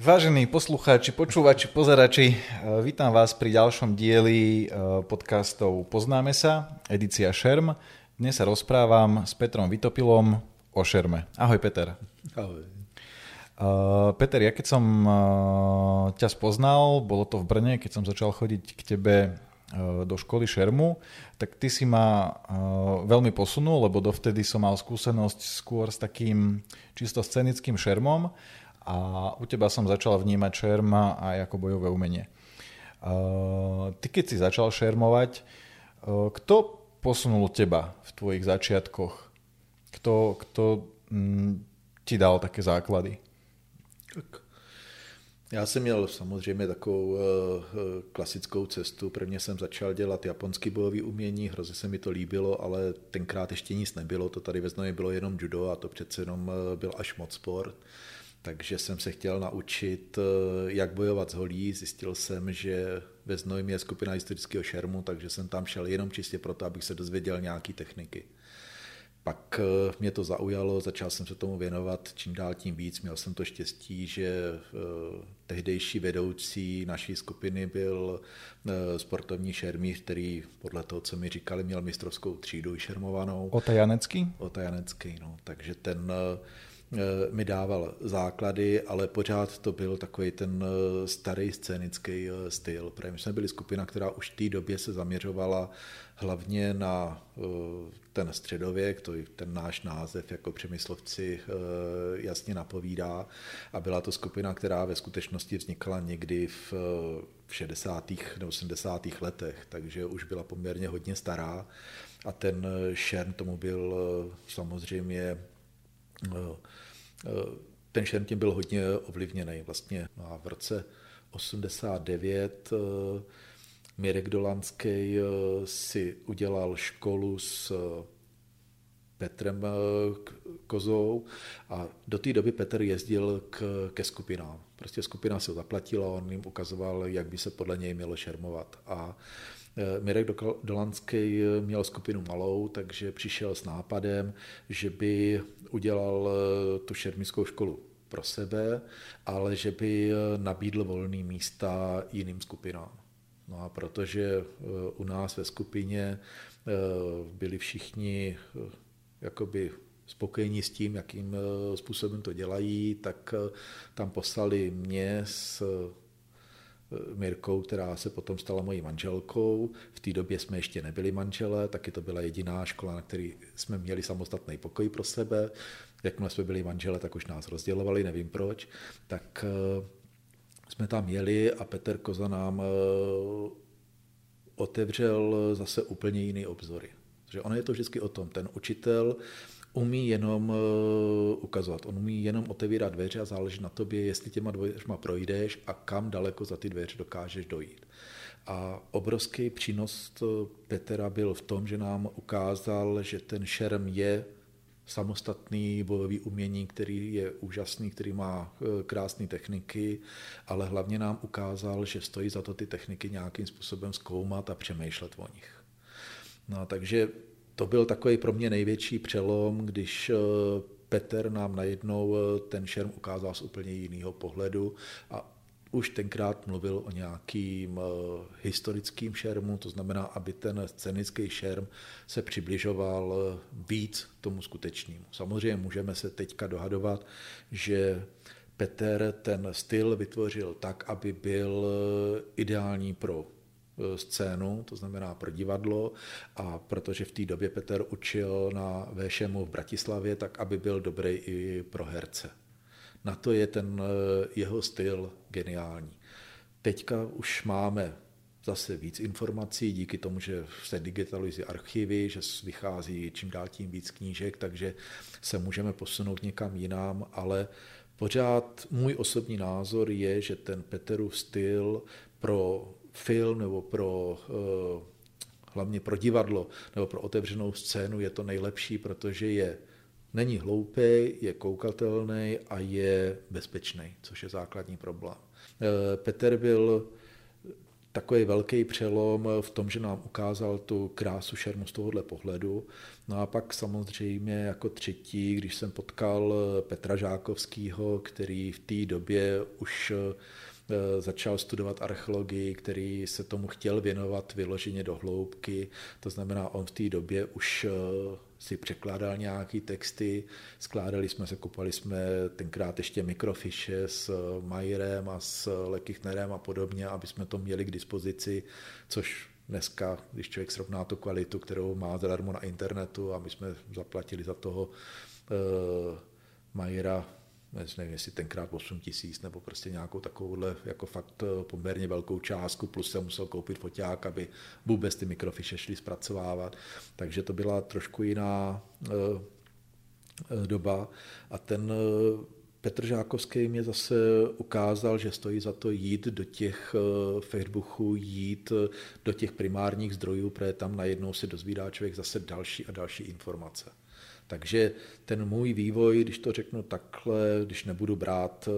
Vážení poslucháči, počúvači, pozerači, vítam vás pri ďalšom dieli podcastov Poznáme sa, edícia Šerm. Dnes sa rozprávam s Petrom Vytopilom o šerme. Ahoj, Peter. Ahoj. Peter, ja keď som ťa spoznal, bolo to v Brne, keď som začal chodiť k tebe do školy šermu, tak ty si ma veľmi posunul, lebo dovtedy som mal skúsenosť skôr s takým čisto scenickým šermom, a u teba som začal vnímať šerm aj ako bojové umenie. Ty keď si začal šermovať, kto posunul teba v tvojich začiatkoch? Kto ti dal také základy? Tak. Já jsem měl samozřejmě takovou klasickou cestu. Prvně jsem začal dělat japonský bojový umění, hrozně se mi to líbilo, ale tenkrát ještě nic nebylo. To tady ve Znojmě bylo jenom judo a to přece jenom byl až moc sport. Takže jsem se chtěl naučit, jak bojovat s holí. Zjistil jsem, že ve Znojmě je skupina historického šermu, takže jsem tam šel jenom čistě proto, abych se dozvěděl nějaké techniky. Pak mě to zaujalo, začal jsem se tomu věnovat čím dál tím víc. Měl jsem to štěstí, že tehdejší vedoucí naší skupiny byl sportovní šermíř, který podle toho, co mi říkali, měl mistrovskou třídu šermovanou. Ota Janecký? Ota Janecký, no. Takže ten mi dával základy, ale pořád to byl takový ten starý scénický styl. Protože my jsme byli skupina, která už v té době se zaměřovala hlavně na ten středověk, to ten náš název jako Přemyslovci jasně napovídá, a byla to skupina, která ve skutečnosti vznikla někdy v 60. nebo 80. letech, takže už byla poměrně hodně stará a ten šerm tomu byl samozřejmě... Ten šerm tím byl hodně ovlivněný vlastně. A v roce 89 Mirek Dolanský si udělal školu s Petrem Kozou a do té doby Petr jezdil ke skupinám. Prostě skupina se ho zaplatila, on jim ukazoval, jak by se podle něj mělo šermovat. A Mirek Dolanský měl skupinu malou, takže přišel s nápadem, že by udělal tu šermickou školu pro sebe, ale že by nabídl volný místa jiným skupinám. No a protože u nás ve skupině byli všichni jakoby spokojení s tím, jakým způsobem to dělají, tak tam poslali mě s Mirkou, která se potom stala mojí manželkou. V té době jsme ještě nebyli manželé, taky to byla jediná škola, na které jsme měli samostatný pokoj pro sebe. Jakmile jsme byli manželé, tak už nás rozdělovali, nevím proč. Tak jsme tam jeli a Petr Koza nám otevřel zase úplně jiný obzory. Protože ono je to vždycky o tom, ten učitel umí jenom ukazovat, on umí jenom otevírat dveře a záleží na tobě, jestli těma dveřma projdeš a kam daleko za ty dveře dokážeš dojít. A obrovský přínos Petra byl v tom, že nám ukázal, že ten šerm je samostatný bojový umění, který je úžasný, který má krásné techniky, ale hlavně nám ukázal, že stojí za to ty techniky nějakým způsobem zkoumat a přemýšlet o nich. No, takže to byl takový pro mě největší přelom, když Petr nám najednou ten šerm ukázal z úplně jiného pohledu a už tenkrát mluvil o nějakým historickým šermu, to znamená, aby ten scénický šerm se přibližoval víc tomu skutečnému. Samozřejmě můžeme se teďka dohadovat, že Petr ten styl vytvořil tak, aby byl ideální pro scénu, to znamená pro divadlo, a protože v té době Petr učil na Věšemu v Bratislavě, tak aby byl dobrý i pro herce. Na to je ten jeho styl geniální. Teďka už máme zase víc informací, díky tomu, že se digitalizují archivy, že vychází čím dál tím víc knížek, takže se můžeme posunout někam jinam, ale pořád můj osobní názor je, že ten Petrův styl pro film nebo pro hlavně pro divadlo nebo pro otevřenou scénu je to nejlepší, protože není hloupý, je koukatelný a je bezpečný, což je základní problém. Petr byl takový velký přelom v tom, že nám ukázal tu krásu šermu z tohohle pohledu. No a pak samozřejmě jako třetí, když jsem potkal Petra Žákovskýho, který v té době už začal studovat archeologii, který se tomu chtěl věnovat vyloženě do hloubky. To znamená, on v té době už si překládal nějaké texty, skládali jsme se, kopali jsme tenkrát ještě mikrofiše s Majerem a s Lekychnerem a podobně, aby jsme to měli k dispozici, což dneska, když člověk srovná tu kvalitu, kterou má zadarmo na internetu a my jsme zaplatili za toho Majera, nevím, jestli tenkrát 8 000 nebo prostě nějakou takovouhle jako fakt poměrně velkou částku, plus jsem musel koupit foťák, aby vůbec ty mikrofiše šli zpracovávat. Takže to byla trošku jiná doba a ten Petr Žákovský mě zase ukázal, že stojí za to jít do těch fechtbuchů, jít do těch primárních zdrojů, protože tam najednou se dozvídá člověk zase další a další informace. Takže ten můj vývoj, když to řeknu takhle, když nebudu brát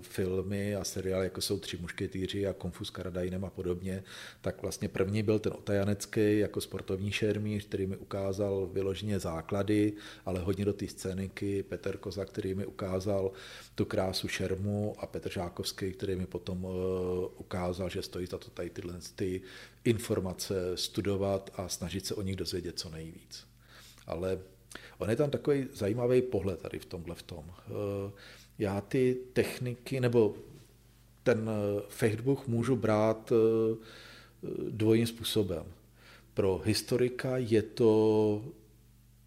filmy a seriály, jako jsou Tři mušketýři a Konfu s Karadajem a podobně, tak vlastně první byl ten Ota Janecký jako sportovní šermíř, který mi ukázal vyloženě základy, ale hodně do té scéniky. Petr Koza, který mi ukázal tu krásu šermu a Petr Žákovský, který mi potom ukázal, že stojí za to tady tyhle ty informace studovat a snažit se o nich dozvědět co nejvíc. Ale on je tam takový zajímavý pohled tady v tomhle v tom. Já ty techniky, nebo ten fechtbuch můžu brát dvojím způsobem. Pro historika je to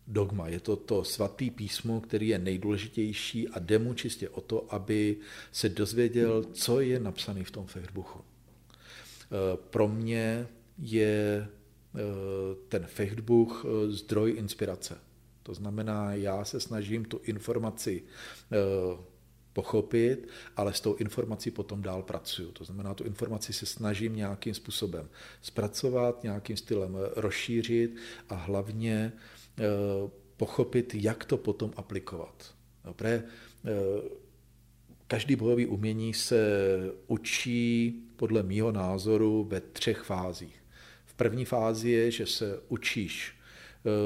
dogma, je to to svatý písmo, který je nejdůležitější a jde mu čistě o to, aby se dozvěděl, co je napsané v tom fechtbuchu. Pro mě je ten fechtbuch zdroj inspirace. To znamená, já se snažím tu informaci pochopit, ale s tou informací potom dál pracuju. To znamená, tu informaci se snažím nějakým způsobem zpracovat, nějakým stylem rozšířit a hlavně pochopit, jak to potom aplikovat. Protože každý bojový umění se učí podle mýho názoru ve 3 fázích. V první fázi je, že se učíš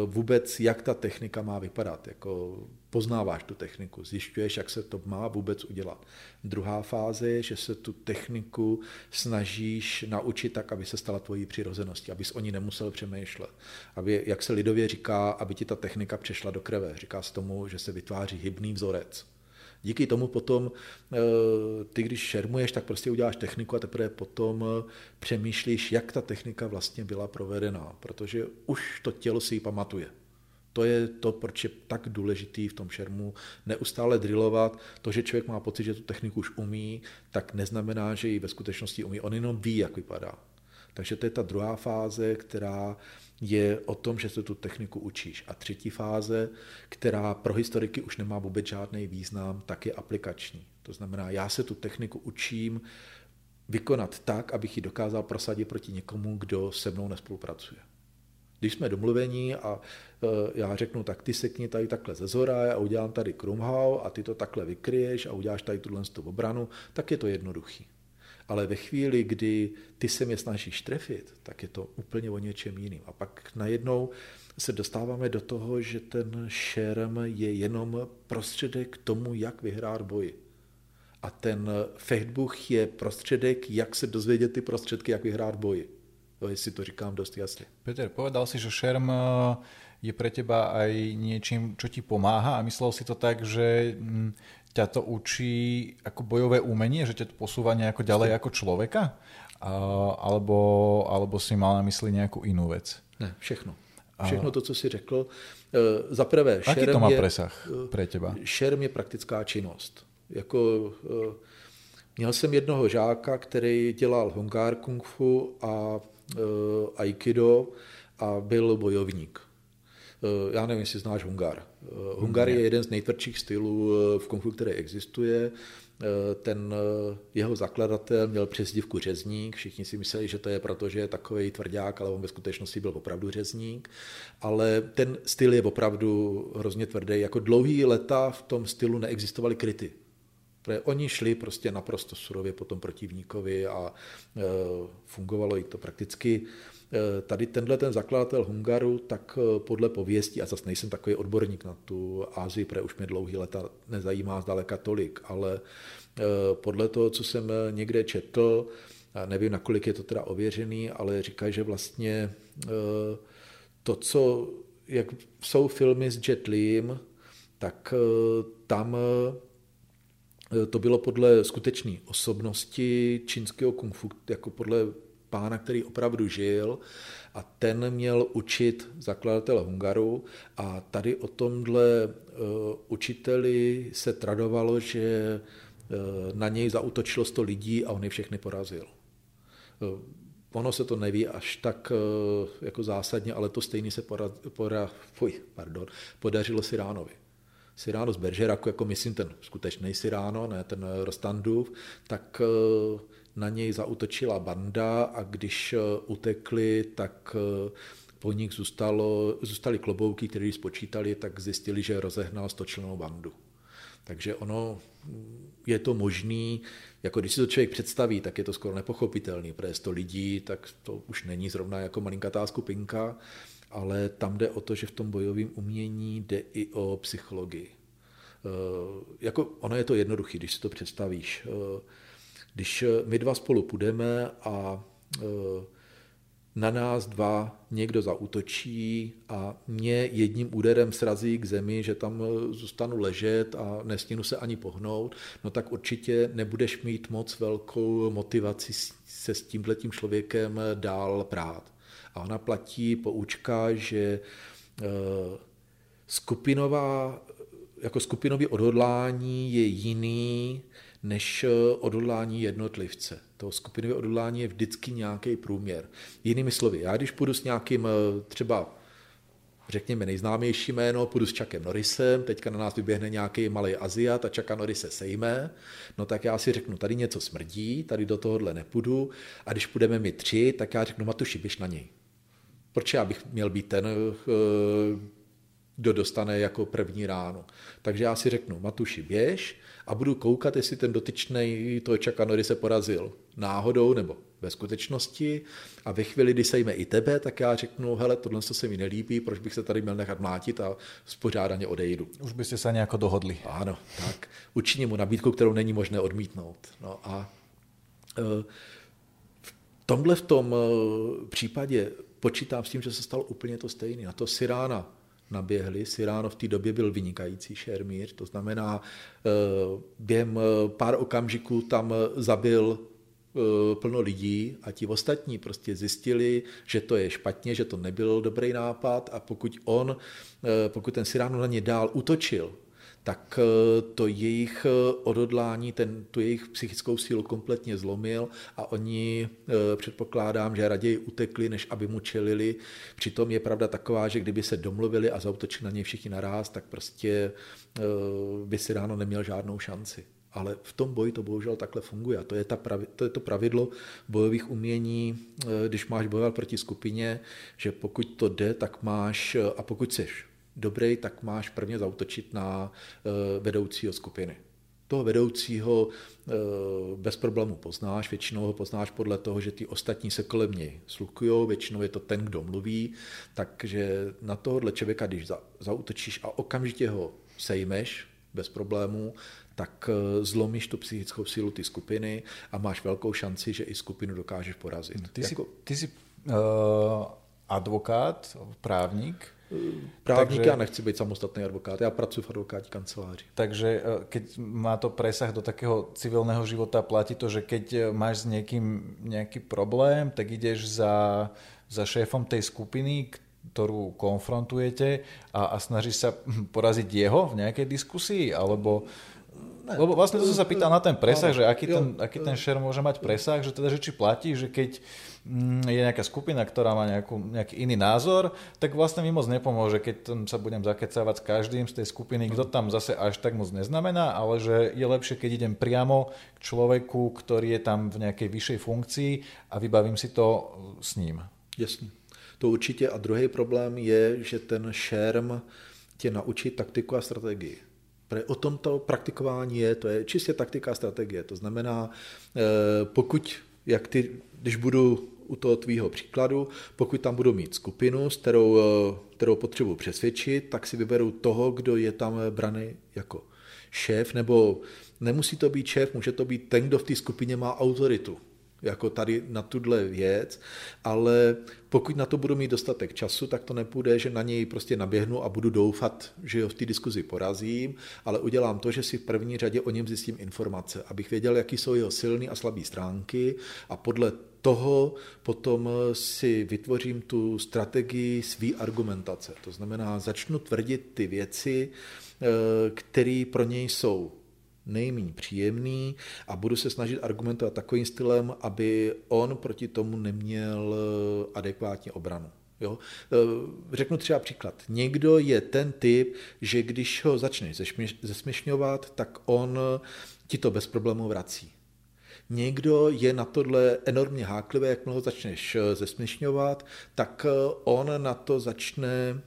vůbec, jak ta technika má vypadat, jako poznáváš tu techniku, zjišťuješ, jak se to má vůbec udělat. Druhá fáze je, že se tu techniku snažíš naučit tak, aby se stala tvojí přirozeností, abys o ní nemusel přemýšlet. Aby, jak se lidově říká, aby ti ta technika přešla do krve. Říká se tomu, že se vytváří hybný vzorec. Díky tomu potom, ty když šermuješ, tak prostě uděláš techniku a teprve potom přemýšlíš, jak ta technika vlastně byla provedena, protože už to tělo si ji pamatuje. To je to, proč je tak důležitý v tom šermu neustále drillovat. To, že člověk má pocit, že tu techniku už umí, tak neznamená, že ji ve skutečnosti umí. On jenom ví, jak vypadá. Takže to je ta druhá fáze, která je o tom, že se tu techniku učíš. A třetí fáze, která pro historiky už nemá vůbec žádný význam, tak je aplikační. To znamená, já se tu techniku učím vykonat tak, abych ji dokázal prosadit proti někomu, kdo se mnou nespolupracuje. Když jsme domluveni a já řeknu, tak ty sekni tady takhle ze zhora a udělám tady krumhau a ty to takhle vykryješ a uděláš tady tuhle obranu, tak je to jednoduchý. Ale ve chvíli, kdy ty se mě snažíš trefit, tak je to úplně o něčem jiným. A pak najednou se dostáváme do toho, že ten šerm je jenom prostředek k tomu, jak vyhrát boji. A ten fechtbuch je prostředek, jak se dozvědět ty prostředky, jak vyhrát boji. To jestli to říkám dost jasne. Peter, povedal si, že šerm je pre teba aj niečím, čo ti pomáha a myslel si to tak, že ťa to učí ako bojové umenie, že ťa to posúva nejako ďalej ako človeka? Alebo si mal na mysli nejakú inú vec? Ne, všechno. Všechno to, co si řekl. Za prvé, aký to má presah pre teba? Šerm je praktická činnost. Jako, měl jsem jednoho žáka, který dělal Hung Gar, kung fu a aikido a byl bojovník. Já nevím, jestli znáš Hung Gar. Hung Gar je jeden z nejtvrdších stylů v kung fu, který existuje. Ten jeho zakladatel měl přezdívku řezník. Všichni si mysleli, že to je proto, že je takovej tvrdák, ale on ve skutečnosti byl opravdu řezník. Ale ten styl je opravdu hrozně tvrdý. Jako dlouhý leta v tom stylu neexistovaly kryty. Oni šli prostě naprosto surově po tom protivníkovi a fungovalo jim to prakticky. Tady tenhle zakladatel Hung Garu, tak podle pověstí, a zase nejsem takový odborník na tu Asii, protože už mě dlouhý leta nezajímá zdaleka tolik, ale podle toho, co jsem někde četl, nevím, nakolik je to teda ověřený, ale říkají, že vlastně to, co, jak jsou filmy s Jet Lim, tak tam to bylo podle skutečné osobnosti čínského kung fu, jako podle pána, který opravdu žil, a ten měl učit zakladatele Hung Garu, a tady o tomhle učiteli se tradovalo, že na něj zaútočilo 100 lidí a on je všechny porazil. Ono se to neví až tak jako zásadně, ale to stejný se podařilo Cyránovi. Cyrano z Bergeraku, jako myslím ten skutečný Cyrano, ne ten Rostandův, tak na něj zaútočila banda, a když utekli, tak po nich zůstaly klobouky, které když spočítali, tak zjistili, že rozehnal 100člennou bandu. Takže ono je to možný, jako když si to člověk představí, tak je to skoro nepochopitelný, protože 100 lidí, tak to už není zrovna jako malinkatá skupinka, ale tam jde o to, že v tom bojovém umění jde i o psychologii. Jako ono je to jednoduché, když si to představíš. Když my dva spolu půjdeme a na nás dva někdo zaútočí a mě jedním úderem srazí k zemi, že tam zůstanu ležet a nestihnu se ani pohnout, no tak určitě nebudeš mít moc velkou motivaci se s tímhletím člověkem dál prát. A ona platí poučka, že skupinové odhodlání je jiný než odhodlání jednotlivce. To skupinové odhodlání je vždycky nějaký průměr. Jinými slovy, já když půjdu s nějakým třeba, řekněme, nejznámější jméno, půjdu s Chuckem Norrisem, teďka na nás vyběhne nějaký malej Aziat a Chucka Norrise sejme, no tak já si řeknu, tady něco smrdí, tady do tohohle nepůjdu, a když půjdeme my tři, tak já řeknu, Matuši, běž na něj. Proč já bych měl být ten, kdo dostane jako první ránu? Takže já si řeknu, Matuši, běž, a budu koukat, jestli ten dotyčnej toho Chucka Norrise porazil náhodou nebo ve skutečnosti, a ve chvíli, kdy sejme i tebe, tak já řeknu, hele, tohle se mi nelíbí, proč bych se tady měl nechat mlátit, a spořádaně odejdu. Už byste se nějak dohodli. Ano, tak učiním mu nabídku, kterou není možné odmítnout. No a v tomhle případě počítám s tím, že se stalo úplně to stejné. Na to Cyrana naběhli. Cyrano v té době byl vynikající šermíř, to znamená, během pár okamžiků tam zabil plno lidí, a ti ostatní prostě zjistili, že to je špatně, že to nebyl dobrý nápad, a pokud ten Cyrano na ně dál útočil, tak to jejich odhodlání, tu jejich psychickou sílu kompletně zlomil, a oni, předpokládám, že raději utekli, než aby mu čelili. Přitom je pravda taková, že kdyby se domluvili a zaútočili na něj všichni naráz, tak prostě by si ráno neměl žádnou šanci. Ale v tom boji to bohužel takhle funguje. A to je to pravidlo bojových umění, když máš bojovat proti skupině, že pokud to jde, tak máš, a pokud seš dobrý, tak máš prvně zaútočit na vedoucího skupiny. Toho vedoucího bez problému poznáš, většinou ho poznáš podle toho, že ty ostatní se kolem něj slukujou, většinou je to ten, kdo mluví, takže na tohohle člověka, když zaútočíš a okamžitě ho sejmeš bez problému, tak zlomíš tu psychickou sílu ty skupiny a máš velkou šanci, že i skupinu dokážeš porazit. Ty jsi advokát, právník? Právník, ja nechci byť samostatný advokát, ja pracujem v advokáti kancelárii. Takže keď má to presah do takého civilného života, platí to, že keď máš s niekým nejaký problém, tak ideš za šéfom tej skupiny, ktorú konfrontujete, a snažíš sa poraziť jeho v nejakej diskusii, alebo... Lebo vlastne to som sa pýtal na ten presah, že aký ten šer môže mať presah, že teda, že či platí, že keď je nejaká skupina, ktorá má nejaký iný názor, tak vlastne mi moc nepomôže, keď sa budem zakecávať s každým z tej skupiny, kto tam zase až tak moc neznamená, ale že je lepšie, keď idem priamo k človeku, ktorý je tam v nejakej vyššej funkcii, a vybavím si to s ním. Jasne. To určite. A druhý problém je, že ten šerm tě naučí taktiku a strategii. O tomto praktikování je, to je čistě taktika a strategie. To znamená, pokud, jak ty, když budu u toho tvýho příkladu, pokud tam budu mít skupinu, s kterou potřebuji přesvědčit, tak si vyberu toho, kdo je tam braný jako šéf, nebo nemusí to být šéf, může to být ten, kdo v té skupině má autoritu, jako tady na tuhle věc, ale pokud na to budu mít dostatek času, tak to nepůjde, že na něj prostě naběhnu a budu doufat, že ho v té diskuzi porazím, ale udělám to, že si v první řadě o něm zjistím informace, abych věděl, jaký jsou jeho silné a slabé stránky a podle toho potom si vytvořím tu strategii svý argumentace. To znamená, začnu tvrdit ty věci, které pro něj jsou nejméně příjemný a budu se snažit argumentovat takovým stylem, aby on proti tomu neměl adekvátní obranu. Jo? Řeknu třeba příklad. Někdo je ten typ, že když ho začneš zesměšňovat, tak on ti to bez problémů vrací. Někdo je na tohle enormně háklivý, jakmile ho začneš zesměšňovat, tak on na to začne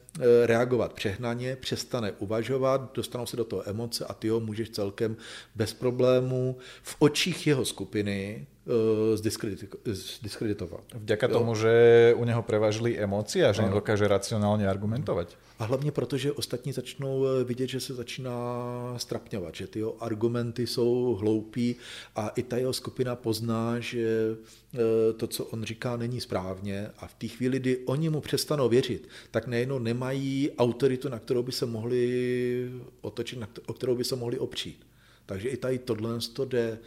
reagovat přehnaně, přestane uvažovat, dostanou se do toho emoce a ty ho můžeš celkem bez problémů v očích jeho skupiny zdiskreditovat. Vďaka tomu, že u něho prevažili emoce a že nedokáže racionálně argumentovat. A hlavně proto, že ostatní začnou vidět, že se začíná strapňovat, že ty jeho argumenty jsou hloupí a i ta jeho skupina pozná, že to, co on říká, není správně a v té chvíli, kdy oni mu přestanou věřit, tak nejenom nemají autoritu, na kterou by se mohli otočit, o kterou by se mohli opřít. Takže i tady tohle jde.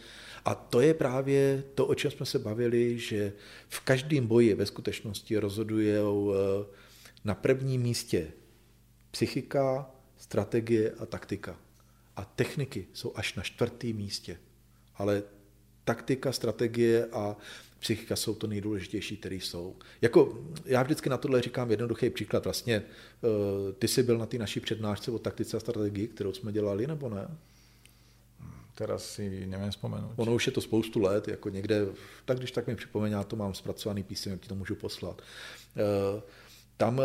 A to je právě to, o čem jsme se bavili, že v každém boji ve skutečnosti rozhodujou na prvním místě psychika, strategie a taktika. A techniky jsou až na čtvrtém místě. Ale taktika, strategie a psychika jsou to nejdůležitější, které jsou. Jako, já vždycky na tohle říkám jednoduchý příklad. Vlastně, ty jsi byl na té naší přednášce o taktice a strategii, kterou jsme dělali, nebo ne? Teraz si nevím vzpomenout. Ono už je to spoustu let, jako někde, tak když tak mi připomeň, já to mám zpracovaný písemně, ti to můžu poslat. Tam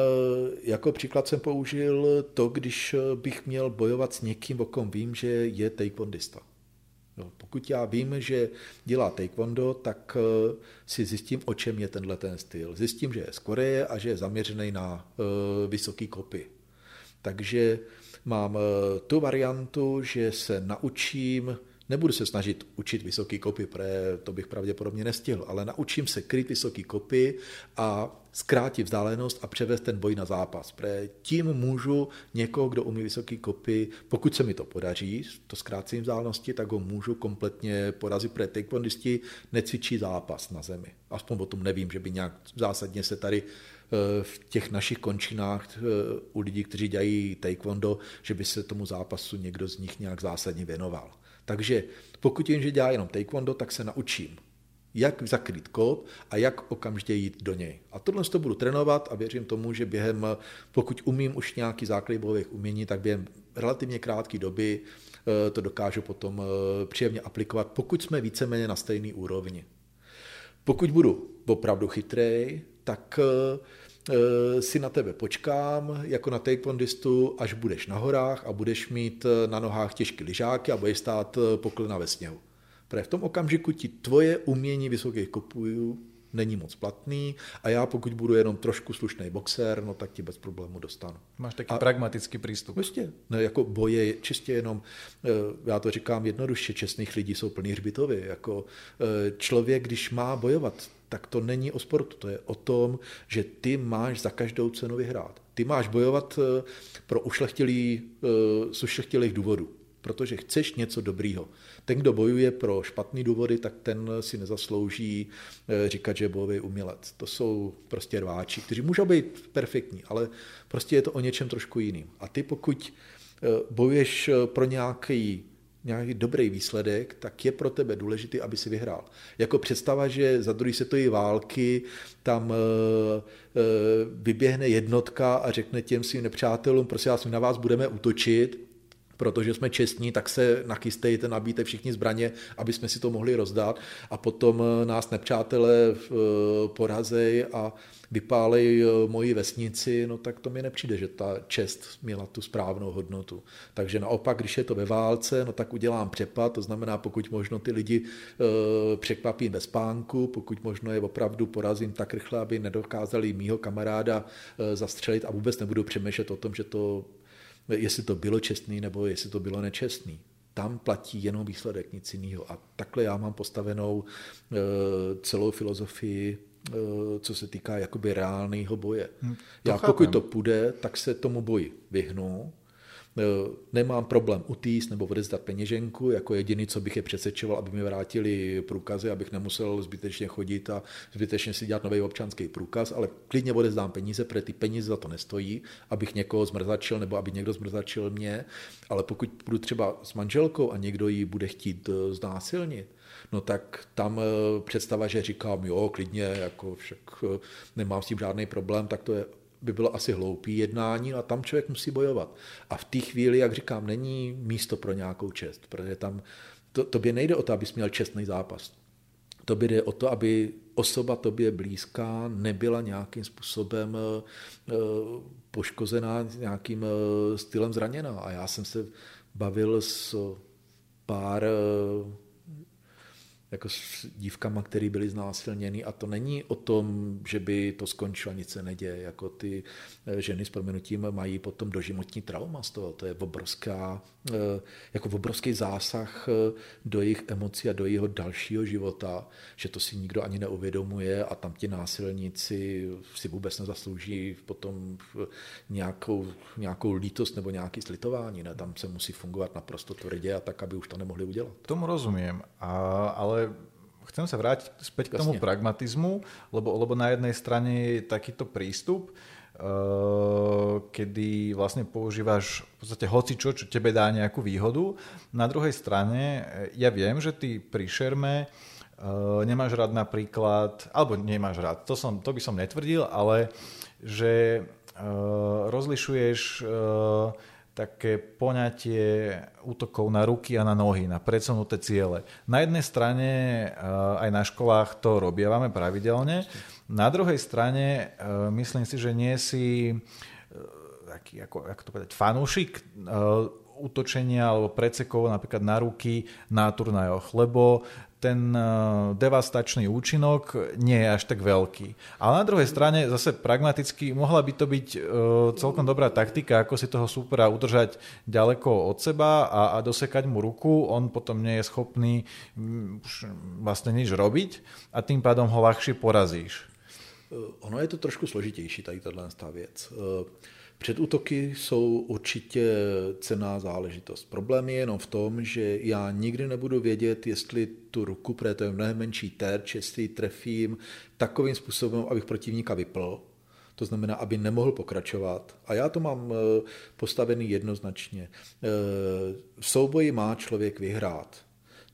jako příklad jsem použil to, když bych měl bojovat s někým, o kom vím, že je taekwondista. No, pokud já vím, že dělá taekwondo, tak si zjistím, o čem je tenhle ten styl. Zjistím, že je z Koreje a že je zaměřený na vysoký kopy. Takže mám tu variantu, že se naučím, nebudu se snažit učit vysoký kopy, protože to bych pravděpodobně nestihl, ale naučím se kryt vysoký kopy a zkrátit vzdálenost a převést ten boj na zápas. Protože tím můžu někoho, kdo umí vysoký kopy, pokud se mi to podaří, to zkrácení vzdálenosti, tak ho můžu kompletně porazit, protože taekwondisti necvičí zápas na zemi. Aspoň o tom nevím, že by nějak zásadně se tady v těch našich končinách u lidí, kteří dělají taekwondo, že by se tomu zápasu někdo z nich nějak zásadně věnoval. Takže pokud jim, že dělá jenom taekwondo, tak se naučím, jak zakrýt kop a jak okamžitě jít do něj. A tohle to budu trénovat a věřím tomu, že během, pokud umím už nějaký základ bojových umění, tak během relativně krátké doby to dokážu potom příjemně aplikovat, pokud jsme víceméně na stejné úrovni. Pokud budu opravdu chytrej, tak si na tebe počkám, jako na taekwondistu, až budeš na horách a budeš mít na nohách těžké lyžáky a budeš stát poklena ve sněhu. Protože v tom okamžiku ti tvoje umění vysokých kopů není moc platný a já pokud budu jenom trošku slušný boxer, no tak ti bez problému dostanu. Máš taky pragmatický přístup. Vlastně, no jako boje čistě jenom, já to říkám jednoduše, čestných lidí jsou plný hřbitovy. Jako člověk, když má bojovat, tak to není o sportu, to je o tom, že ty máš za každou cenu vyhrát. Ty máš bojovat z ušlechtilých důvodů, protože chceš něco dobrýho. Ten, kdo bojuje pro špatný důvody, tak ten si nezaslouží říkat, že je bojový umělec. To jsou prostě rváči, kteří můžou být perfektní, ale prostě je to o něčem trošku jiným. A ty, pokud bojuješ pro nějaký dobrý výsledek, tak je pro tebe důležitý, aby si vyhrál. Jako představa, že za druhé světové války tam vyběhne jednotka a řekne těm svým nepřátelům, prosím vás, my na vás budeme útočit, protože jsme čestní, tak se nakystejte, nabíjte všichni zbraně, aby jsme si to mohli rozdát a potom nás nepřátelé porazej a vypálej moji vesnici, no tak to mi nepřijde, že ta čest měla tu správnou hodnotu. Takže naopak, když je to ve válce, no tak udělám přepad, to znamená, pokud možno ty lidi překvapím ve spánku, pokud možno je opravdu porazím tak rychle, aby nedokázali mýho kamaráda zastřelit a vůbec nebudu přemýšlet o tom, že to jestli to bylo čestný, nebo jestli to bylo nečestný. Tam platí jenom výsledek, nic jiného. A takhle já mám postavenou celou filozofii, co se týká jakoby reálného boje. Já pokud to půjde, tak se tomu boji vyhnu. Nemám problém utíct nebo odevzdat peněženku, jako jediný, co bych je přesečoval, aby mi vrátili průkazy, abych nemusel zbytečně chodit a zbytečně si dělat nový občanský průkaz, ale klidně odevzdám peníze, protože ty peníze za to nestojí, abych někoho zmrzačil nebo aby někdo zmrzačil mě, ale pokud budu třeba s manželkou a někdo ji bude chtít znásilnit, no tak tam představa, že říkám, jo, klidně, jako však nemám s tím žádný problém, tak to je by bylo asi hloupý jednání a tam člověk musí bojovat. A v té chvíli, jak říkám, není místo pro nějakou čest, protože tam tobě nejde o to, abys měl čestný zápas. Tobě jde o to, aby osoba tobě blízká nebyla nějakým způsobem poškozená, nějakým stylem zraněná. A já jsem se bavil s pár jako s dívkama, který byli znásilněný a to není o tom, že by to skončilo, nic se neděje, jako ty ženy s prominutím mají potom doživotní trauma z toho, to je obrovská, jako obrovský zásah do jejich emocí a do jeho dalšího života, že to si nikdo ani neuvědomuje a tam ti násilníci si vůbec nezaslouží potom nějakou lítost nebo nějaký slitování, ne? Tam se musí fungovat naprosto tvrdě a tak, aby už to nemohli udělat. Tomu rozumím, ale chcem sa vrátiť späť k tomu pragmatizmu, lebo na jednej strane je takýto prístup, kedy vlastne používaš v podstate hocičo, čo tebe dá nejakú výhodu. Na druhej strane ja viem, že ty pri šerme nemáš rád napríklad, alebo nemáš rád, to by som netvrdil, ale že rozlišuješ také poňatie útokov na ruky a na nohy, na predsunuté ciele. Na jednej strane aj na školách to robievame pravidelne, na druhej strane myslím si, že nie si taký, ako to povedať, fanúšik útočenia alebo predsekov napríklad na ruky na turnajoch, lebo ten devastačný účinok nie je až tak veľký. Ale na druhej strane zase pragmaticky mohla by to byť celkom dobrá taktika, ako si toho súpera udržať ďaleko od seba a dosekať mu ruku, on potom nie je schopný už vlastne nič robiť a tým pádom ho ľahšie porazíš. Ono je to trošku složitější, tady tato věc. Předútoky jsou určitě cenná záležitost. Problém je jenom v tom, že já nikdy nebudu vědět, jestli tu ruku, protože to je mnohem menší terč, jestli trefím takovým způsobem, abych protivníka vypl. To znamená, aby nemohl pokračovat. A já to mám postavený jednoznačně. V souboji má člověk vyhrát.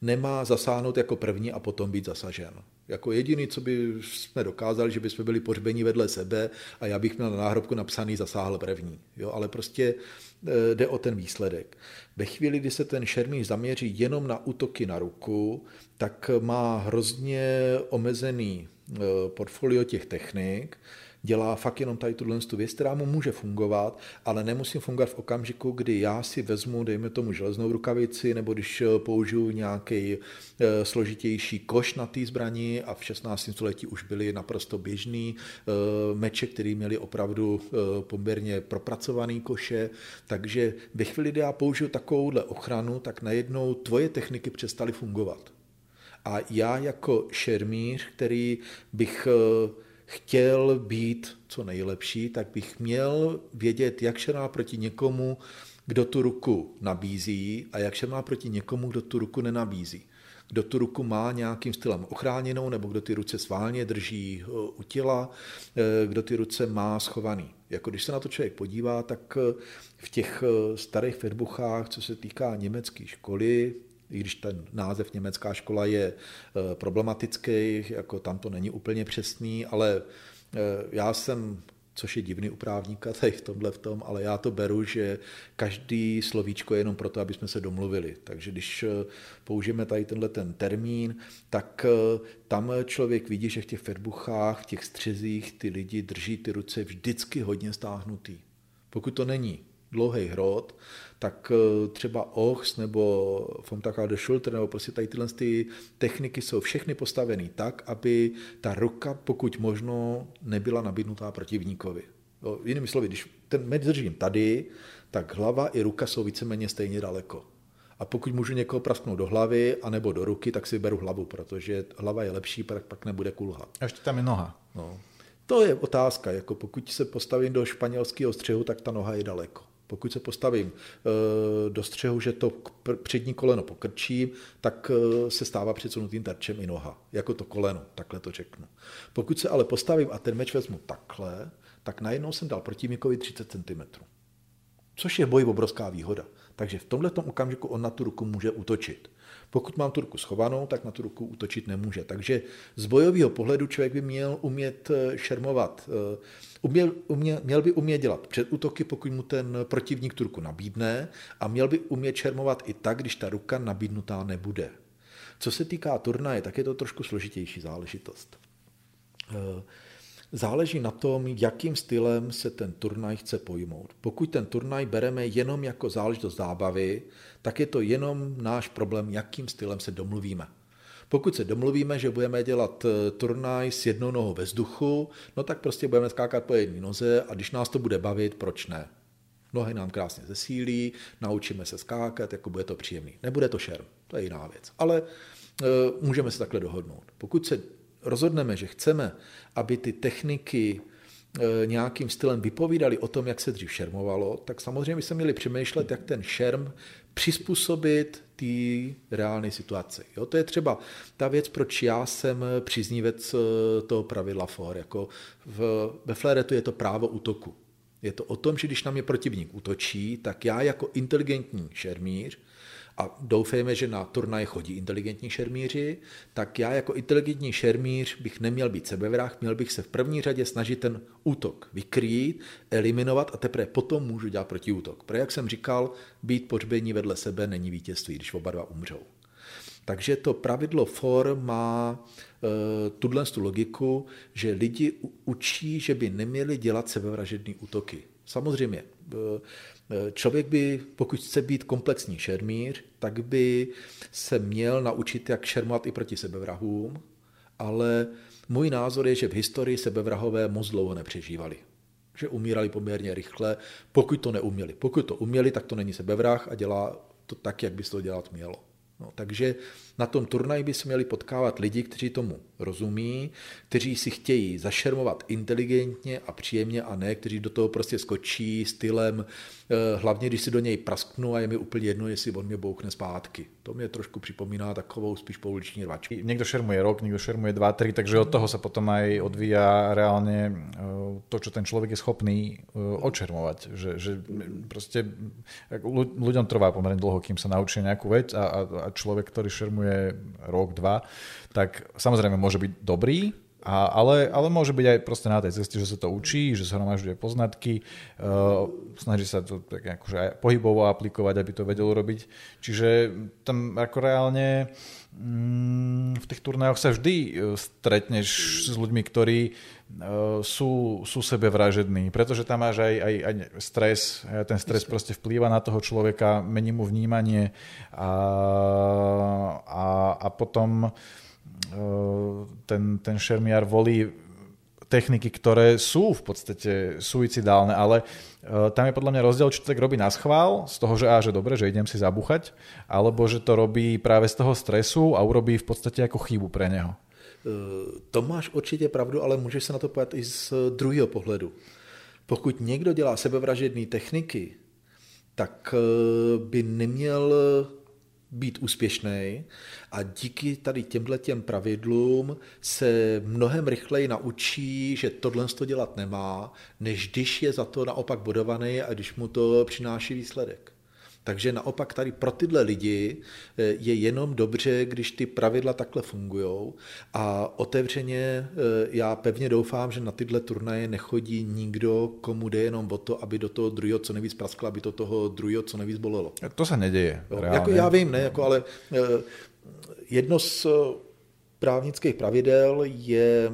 Nemá zasáhnout jako první a potom být zasažen. Jako jediný, co by jsme dokázali, že bychom byli pořbeni vedle sebe a já bych měl na náhrobku napsaný zasáhl první. Jo, ale prostě jde o ten výsledek. Ve chvíli, kdy se ten šermíř zaměří jenom na útoky na ruku, tak má hrozně omezený portfolio těch technik, dělá fakt jenom tady tu věc, která mu může fungovat, ale nemusím fungovat v okamžiku, kdy já si vezmu, dejme tomu železnou rukavici, nebo když použiju nějaký složitější koš na té zbrani a v 16. století už byly naprosto běžný meče, které měly opravdu poměrně propracovaný koše, takže ve chvíli, kdy já použiju takovouhle ochranu, tak najednou tvoje techniky přestaly fungovat. A já jako šermíř, který bych chtěl být co nejlepší, tak bych měl vědět, jak šermát proti někomu, kdo tu ruku nabízí a jak šermát proti někomu, kdo tu ruku nenabízí. Kdo tu ruku má nějakým stylem ochráněnou nebo kdo ty ruce sválně drží u těla, kdo ty ruce má schovaný. Jako když se na to člověk podívá, tak v těch starých fechtbuchách, co se týká německé školy, i když ten název německá škola je problematický, jako tam to není úplně přesný, ale já jsem což je divný u právníka tady v tomhle v tom, ale já to beru, že každý slovíčko je jenom proto, aby jsme se domluvili. Takže když použijeme tady tenhle ten termín, tak tam člověk vidí, že v těch fechtbuchách, v těch střezích ty lidi drží ty ruce vždycky hodně stáhnutý. Pokud to není dlouhý hrod, tak třeba ochs nebo fontaka de schulter, nebo prostě tady tyhle ty techniky jsou všechny postavený tak, aby ta ruka pokud možno nebyla nabídnutá protivníkovi. No, jinými slovy, když ten meč držím tady, tak hlava i ruka jsou víceméně stejně daleko. A pokud můžu někoho prasknout do hlavy anebo do ruky, tak si beru hlavu, protože hlava je lepší, pak nebude kulhat. A ještě tam je noha. No. To je otázka, jako pokud se postavím do španělského střehu, tak ta noha je daleko. Pokud se postavím do střehu, že to přední koleno pokrčím, tak se stává předsunutým terčem i noha, jako to koleno, takhle to řeknu. Pokud se ale postavím a ten meč vezmu takhle, tak najednou jsem dal protivníkovi 30 cm, což je v boji obrovská výhoda. Takže v tomhletom okamžiku on na tu ruku může útočit. Pokud mám tu ruku schovanou, tak na tu ruku útočit nemůže. Takže z bojového pohledu člověk by měl umět šermovat. Měl by umět dělat předútoky, pokud mu ten protivník tu ruku nabídne, a měl by umět šermovat i tak, když ta ruka nabídnutá nebude. Co se týká turnaje, tak je to trošku složitější záležitost. Záleží na tom, jakým stylem se ten turnaj chce pojmout. Pokud ten turnaj bereme jenom jako záležitost zábavy, tak je to jenom náš problém, jakým stylem se domluvíme. Pokud se domluvíme, že budeme dělat turnaj s jednou nohou ve vzduchu, no tak prostě budeme skákat po jedné noze, a když nás to bude bavit, proč ne? Nohy nám krásně zesílí, naučíme se skákat, jako bude to příjemný. Nebude to šerm, to je jiná věc, ale můžeme se takhle dohodnout. Pokud se rozhodneme, že chceme, aby ty techniky nějakým stylem vypovídaly o tom, jak se dřív šermovalo, tak samozřejmě bychom měli přemýšlet, jak ten šerm přizpůsobit té reálné situaci. Jo, to je třeba ta věc, proč já jsem příznivec toho pravidla for. Jako ve fléretu je to právo útoku. Je to o tom, že když na mě protivník útočí, tak já jako inteligentní šermíř, a doufejme, že na turnaje chodí inteligentní šermíři, tak já jako inteligentní šermíř bych neměl být sebevrah, měl bych se v první řadě snažit ten útok vykrýt, eliminovat, a teprve potom můžu dělat protiútok. Protože jak jsem říkal, být pohřbení vedle sebe není vítězství, když oba dva umřou. Takže to pravidlo for má tuhle logiku, že lidi učí, že by neměli dělat sebevražedné útoky. Samozřejmě, člověk by, pokud chce být komplexní šermíř, tak by se měl naučit, jak šermovat i proti sebevrahům, ale můj názor je, že v historii sebevrahové moc dlouho nepřežívali. Že umírali poměrně rychle, pokud to neuměli. Pokud to uměli, tak to není sebevrah a dělá to tak, jak by se to dělat mělo. No, takže na tom turnaji by se měli potkávat lidi, kteří tomu rozumí, kteří si chtějí zašermovat inteligentně a příjemně, a ne, kteří do toho prostě skočí stylem, hlavně když si do něj prasknu a je mi úplně jedno, jestli on mě bouchne zpátky. To mě trošku připomíná takovou spíš pouliční rvačku. Někdo šermuje rok, někdo šermuje 2, 3, takže od toho se potom aj odvíja reálně to, čo ten člověk je schopný odšermovat. Že prostě ľuďom trvá poměrně dlouho, kým se naučí nějakou věc, a člověk, který šermuje rok, 2, tak samozřejmě může být dobrý, ale môže byť aj proste na tej ceste, že sa to učí, že sa namažuje poznatky, snaží sa to tak akože aj pohybovo aplikovať, aby to vedel robiť. Čiže tam ako reálne v tých turnajoch sa vždy stretneš s ľuďmi, ktorí sú sebevražední, pretože tam máš aj stres, ten stres proste vplýva na toho človeka, mení mu vnímanie a potom ten šermiar volí techniky, ktoré sú v podstate suicidálne, ale tam je podľa mňa rozdiel, či to tak robí na schvál, z toho, že dobre, že idem si zabúchať, alebo že to robí práve z toho stresu a urobí v podstate ako chybu pre neho. To máš určite pravdu, ale môžeš sa na to povedať i z druhého pohledu. Pokud niekto dělá sebevražedné techniky, tak by neměl být úspěšný, a díky tady těmhletěm pravidlům se mnohem rychleji naučí, že tohle to dělat nemá, než když je za to naopak bodovaný a když mu to přináší výsledek. Takže naopak tady pro tyhle lidi je jenom dobře, když ty pravidla takhle fungujou a otevřeně já pevně doufám, že na tyhle turnaje nechodí nikdo, komu jde jenom o to, aby do toho druhého co nejvíc praskl, aby do toho druhého co nejvíc bolelo. To se neděje. Jako já vím, ne, jako, ale jedno z právnických pravidel je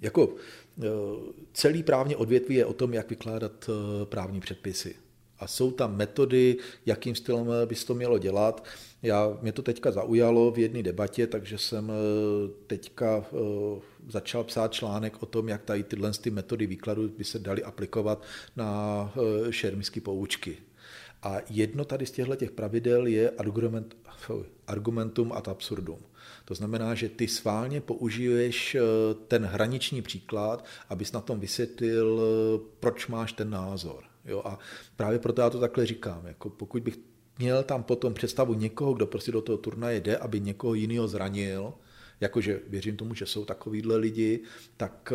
jako celý právní odvětví je o tom, jak vykládat právní předpisy. A jsou tam metody, jakým stylem bys to mělo dělat. Mě to teďka zaujalo v jedné debatě, takže jsem teďka začal psát článek o tom, jak tady tyhle metody výkladu by se daly aplikovat na šermické poučky. A jedno tady z těchto pravidel je argumentum ad absurdum. To znamená, že ty sválně použiješ ten hraniční příklad, abys na tom vysvětlil, proč máš ten názor. Jo, a právě proto já to takhle říkám. Jako pokud bych měl tam potom představu někoho, kdo prostě do toho turnaje jde, aby někoho jiného zranil, jakože věřím tomu, že jsou takovýhle lidi, tak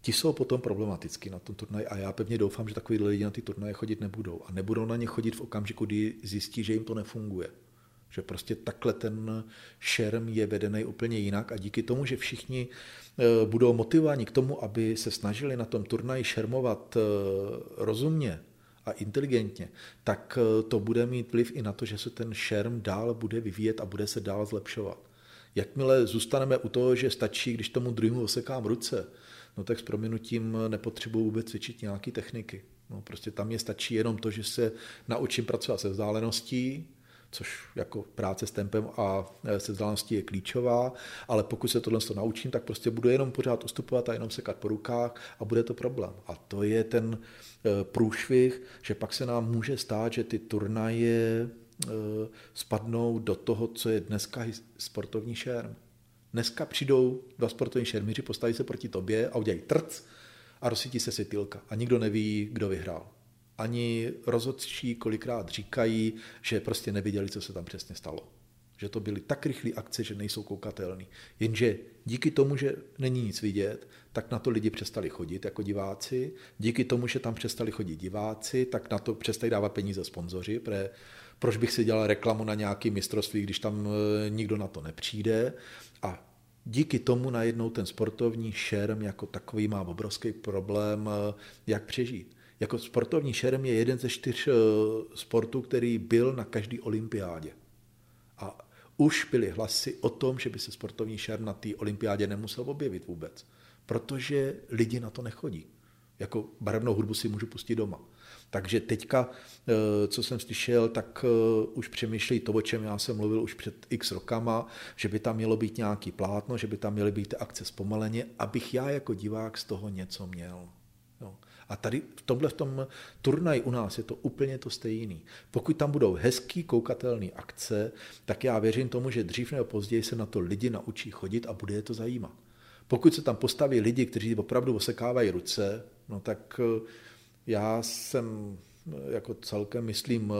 ti jsou potom problematický na tom turnaji a já pevně doufám, že takovýhle lidi na ty turnaje chodit nebudou. A nebudou na ně chodit v okamžiku, kdy zjistí, že jim to nefunguje. Že prostě takhle ten šerm je vedený úplně jinak a díky tomu, že všichni budou motivováni k tomu, aby se snažili na tom turnaji šermovat rozumně a inteligentně, tak to bude mít vliv i na to, že se ten šerm dál bude vyvíjet a bude se dál zlepšovat. Jakmile zůstaneme u toho, že stačí, když tomu druhému osekám ruce, no tak s prominutím nepotřebuji vůbec cvičit nějaké techniky. No prostě tam je stačí jenom to, že se naučím pracovat se vzdáleností, což jako práce s tempem a se vzdáleností je klíčová, ale pokud se tohle naučím, tak prostě budu jenom pořád ustupovat a jenom sekat po rukách a bude to problém. A to je ten průšvih, že pak se nám může stát, že ty turnaje spadnou do toho, co je dneska sportovní šerm. Dneska přijdou dva sportovní šermíři, postaví se proti tobě a udělají trc a rozsvítí se světýlka a nikdo neví, kdo vyhrál. Ani rozhodčí kolikrát říkají, že prostě neviděli, co se tam přesně stalo. Že to byly tak rychlé akce, že nejsou koukatelný. Jenže díky tomu, že není nic vidět, tak na to lidi přestali chodit jako diváci. Díky tomu, že tam přestali chodit diváci, tak na to přestali dávat peníze sponzoři. Proč bych si dělal reklamu na nějaký mistrovství, když tam nikdo na to nepřijde. A díky tomu najednou ten sportovní šerm jako takový má obrovský problém, jak přežít. Jako sportovní šerm je jeden ze 4 sportů, který byl na každé olympiádě. A už byly hlasy o tom, že by se sportovní šerm na té olympiádě nemusel objevit vůbec, protože lidi na to nechodí. Jako barevnou hudbu si můžu pustit doma. Takže teďka, co jsem slyšel, tak už přemýšlí to, o čem já jsem mluvil už před x rokama, že by tam mělo být nějaký plátno, že by tam měly být akce zpomaleně, abych já jako divák z toho něco měl. A tady v tom turnaji u nás je to úplně to stejný. Pokud tam budou hezký, koukatelný akce, tak já věřím tomu, že dřív nebo později se na to lidi naučí chodit a bude je to zajímat. Pokud se tam postaví lidi, kteří opravdu osekávají ruce, no tak já jsem jako celkem myslím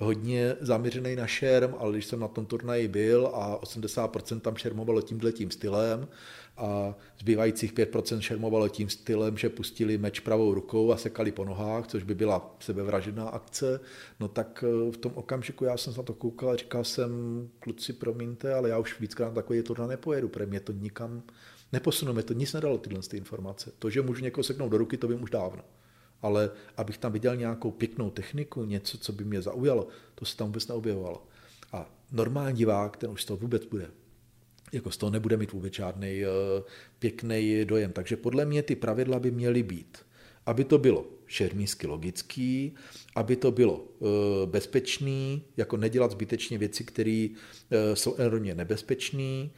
hodně zaměřený na šerm, ale když jsem na tom turnaji byl a 80% tam šermovalo tímhletím stylem a zbývajících 5% šermovalo tím stylem, že pustili meč pravou rukou a sekali po nohách, což by byla sebevražedná akce, no tak v tom okamžiku já jsem na to koukal a říkal jsem, kluci, promiňte, ale já už víckrát takový turnaj nepojedu, protože mě to nikam neposunou, mě to nic nedalo tyhle informace. To, že můžu někoho seknout do ruky, to vím už dávno. Ale abych tam viděl nějakou pěknou techniku, něco, co by mě zaujalo, to se tam vůbec neobjevovalo. A normální divák, ten už z toho vůbec bude. Jako z toho nebude mít vůbec žádnej pěkný dojem. Takže podle mě ty pravidla by měly být. Aby to bylo šermísky logický, aby to bylo bezpečný, jako nedělat zbytečně věci, které jsou enormně nebezpečné,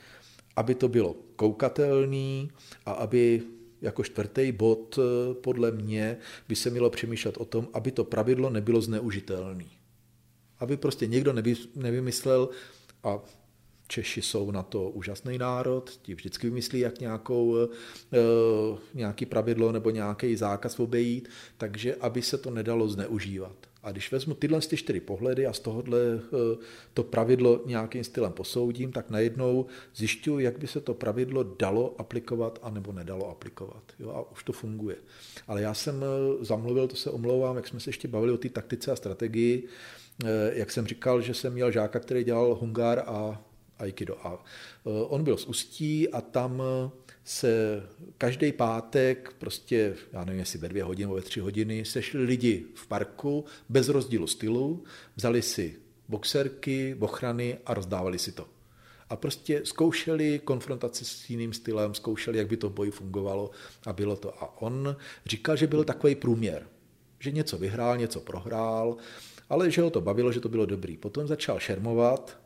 aby to bylo koukatelný a aby... Jako 4. bod podle mě by se mělo přemýšlet o tom, aby to pravidlo nebylo zneužitelné. Aby prostě někdo nevymyslel, a Češi jsou na to úžasný národ, ti vždycky vymyslí, jak nějaký pravidlo nebo nějaký zákaz obejít, takže aby se to nedalo zneužívat. A když vezmu tyhle ty 4 pohledy a z tohohle to pravidlo nějakým stylem posoudím, tak najednou zjišťuju, jak by se to pravidlo dalo aplikovat a nebo nedalo aplikovat. Jo, a už to funguje. Ale já jsem zamluvil, to se omlouvám, jak jsme se ještě bavili o té taktice a strategii, jak jsem říkal, že jsem měl žáka, který dělal Hung Gar a Aikido. A on byl z Ústí a tam se každý pátek, prostě, já nevím, jestli ve 2 hodiny nebo ve 3 hodiny, sešli lidi v parku bez rozdílu stylu, vzali si boxerky, bochrany a rozdávali si to. A prostě zkoušeli konfrontaci s jiným stylem, zkoušeli, jak by to v boji fungovalo a bylo to. A on říkal, že byl takový průměr, že něco vyhrál, něco prohrál, ale že ho to bavilo, že to bylo dobrý. Potom začal šermovat,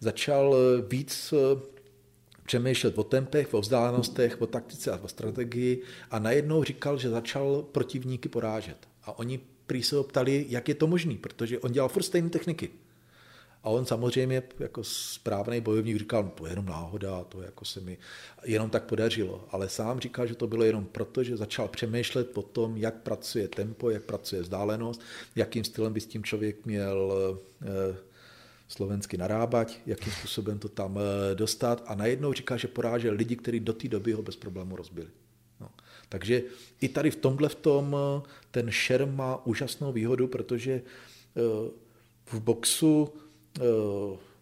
začal víc přemýšlet o tempech, o vzdálenostech, o taktice a o strategii a najednou říkal, že začal protivníky porážet. A oni prý se ho ptali, jak je to možný, protože on dělal furt stejné techniky. A on samozřejmě jako správný bojovník říkal, to je jenom náhoda, to jako se mi jenom tak podařilo. Ale sám říkal, že to bylo jenom proto, že začal přemýšlet o tom, jak pracuje tempo, jak pracuje vzdálenost, jakým stylem by s tím člověk měl slovensky narábať, jakým způsobem to tam dostat. A najednou říká, že porážel lidi, kteří do té doby ho bez problému rozbili. No. Takže i tady v tomhle v tom ten šerm má úžasnou výhodu, protože v boxu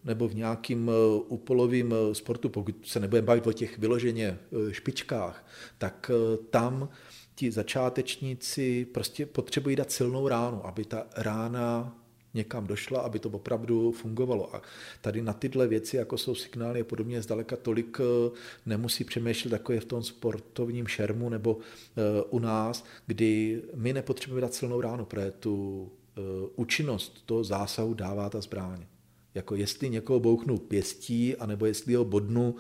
nebo v nějakým úpolovým sportu, pokud se nebudeme bavit o těch vyloženě špičkách, tak tam ti začátečníci prostě potřebují dát silnou ránu, aby ta rána někam došla, aby to opravdu fungovalo. A tady na tyhle věci, jako jsou signály a podobně, zdaleka tolik nemusí přemýšlet, jako je v tom sportovním šermu nebo u nás, kdy my nepotřebujeme dát silnou ránu, protože tu účinnost toho zásahu dává ta zbraň. Jako jestli někoho bouchnu pěstí, anebo jestli ho bodnu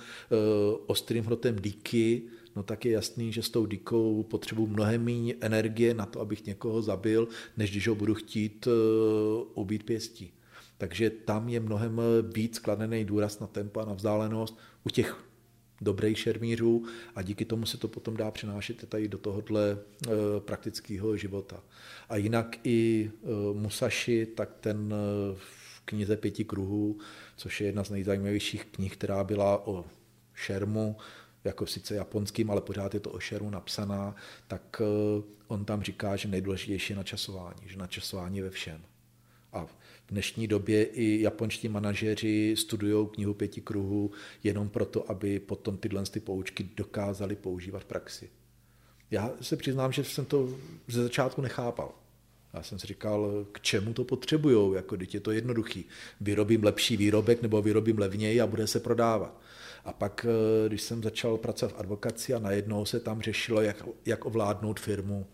ostrým hrotem dýky, no tak je jasný, že s tou dykou potřebuji mnohem méně energie na to, abych někoho zabil, než když ho budu chtít obít pěstí. Takže tam je mnohem víc kladený důraz na tempo a na vzdálenost u těch dobrých šermířů a díky tomu se to potom dá přenášet tady do tohohle praktického života. A jinak i Musashi, tak ten v knize 5 kruhů, což je jedna z nejzajímavějších knih, která byla o šermu, jako sice japonským, ale pořád je to o šeru napsaná, tak on tam říká, že nejdůležitější je načasování, že načasování ve všem. A v dnešní době i japonští manažeři studují knihu 5 kruhů jenom proto, aby potom tyhle ty poučky dokázali používat v praxi. Já se přiznám, že jsem to ze začátku nechápal. Já jsem si říkal, k čemu to potřebujou, jako teď je to jednoduchý. Vyrobím lepší výrobek nebo vyrobím levněji a bude se prodávat. A pak, když jsem začal pracovat v advokaci a najednou se tam řešilo, jak ovládnout firmu,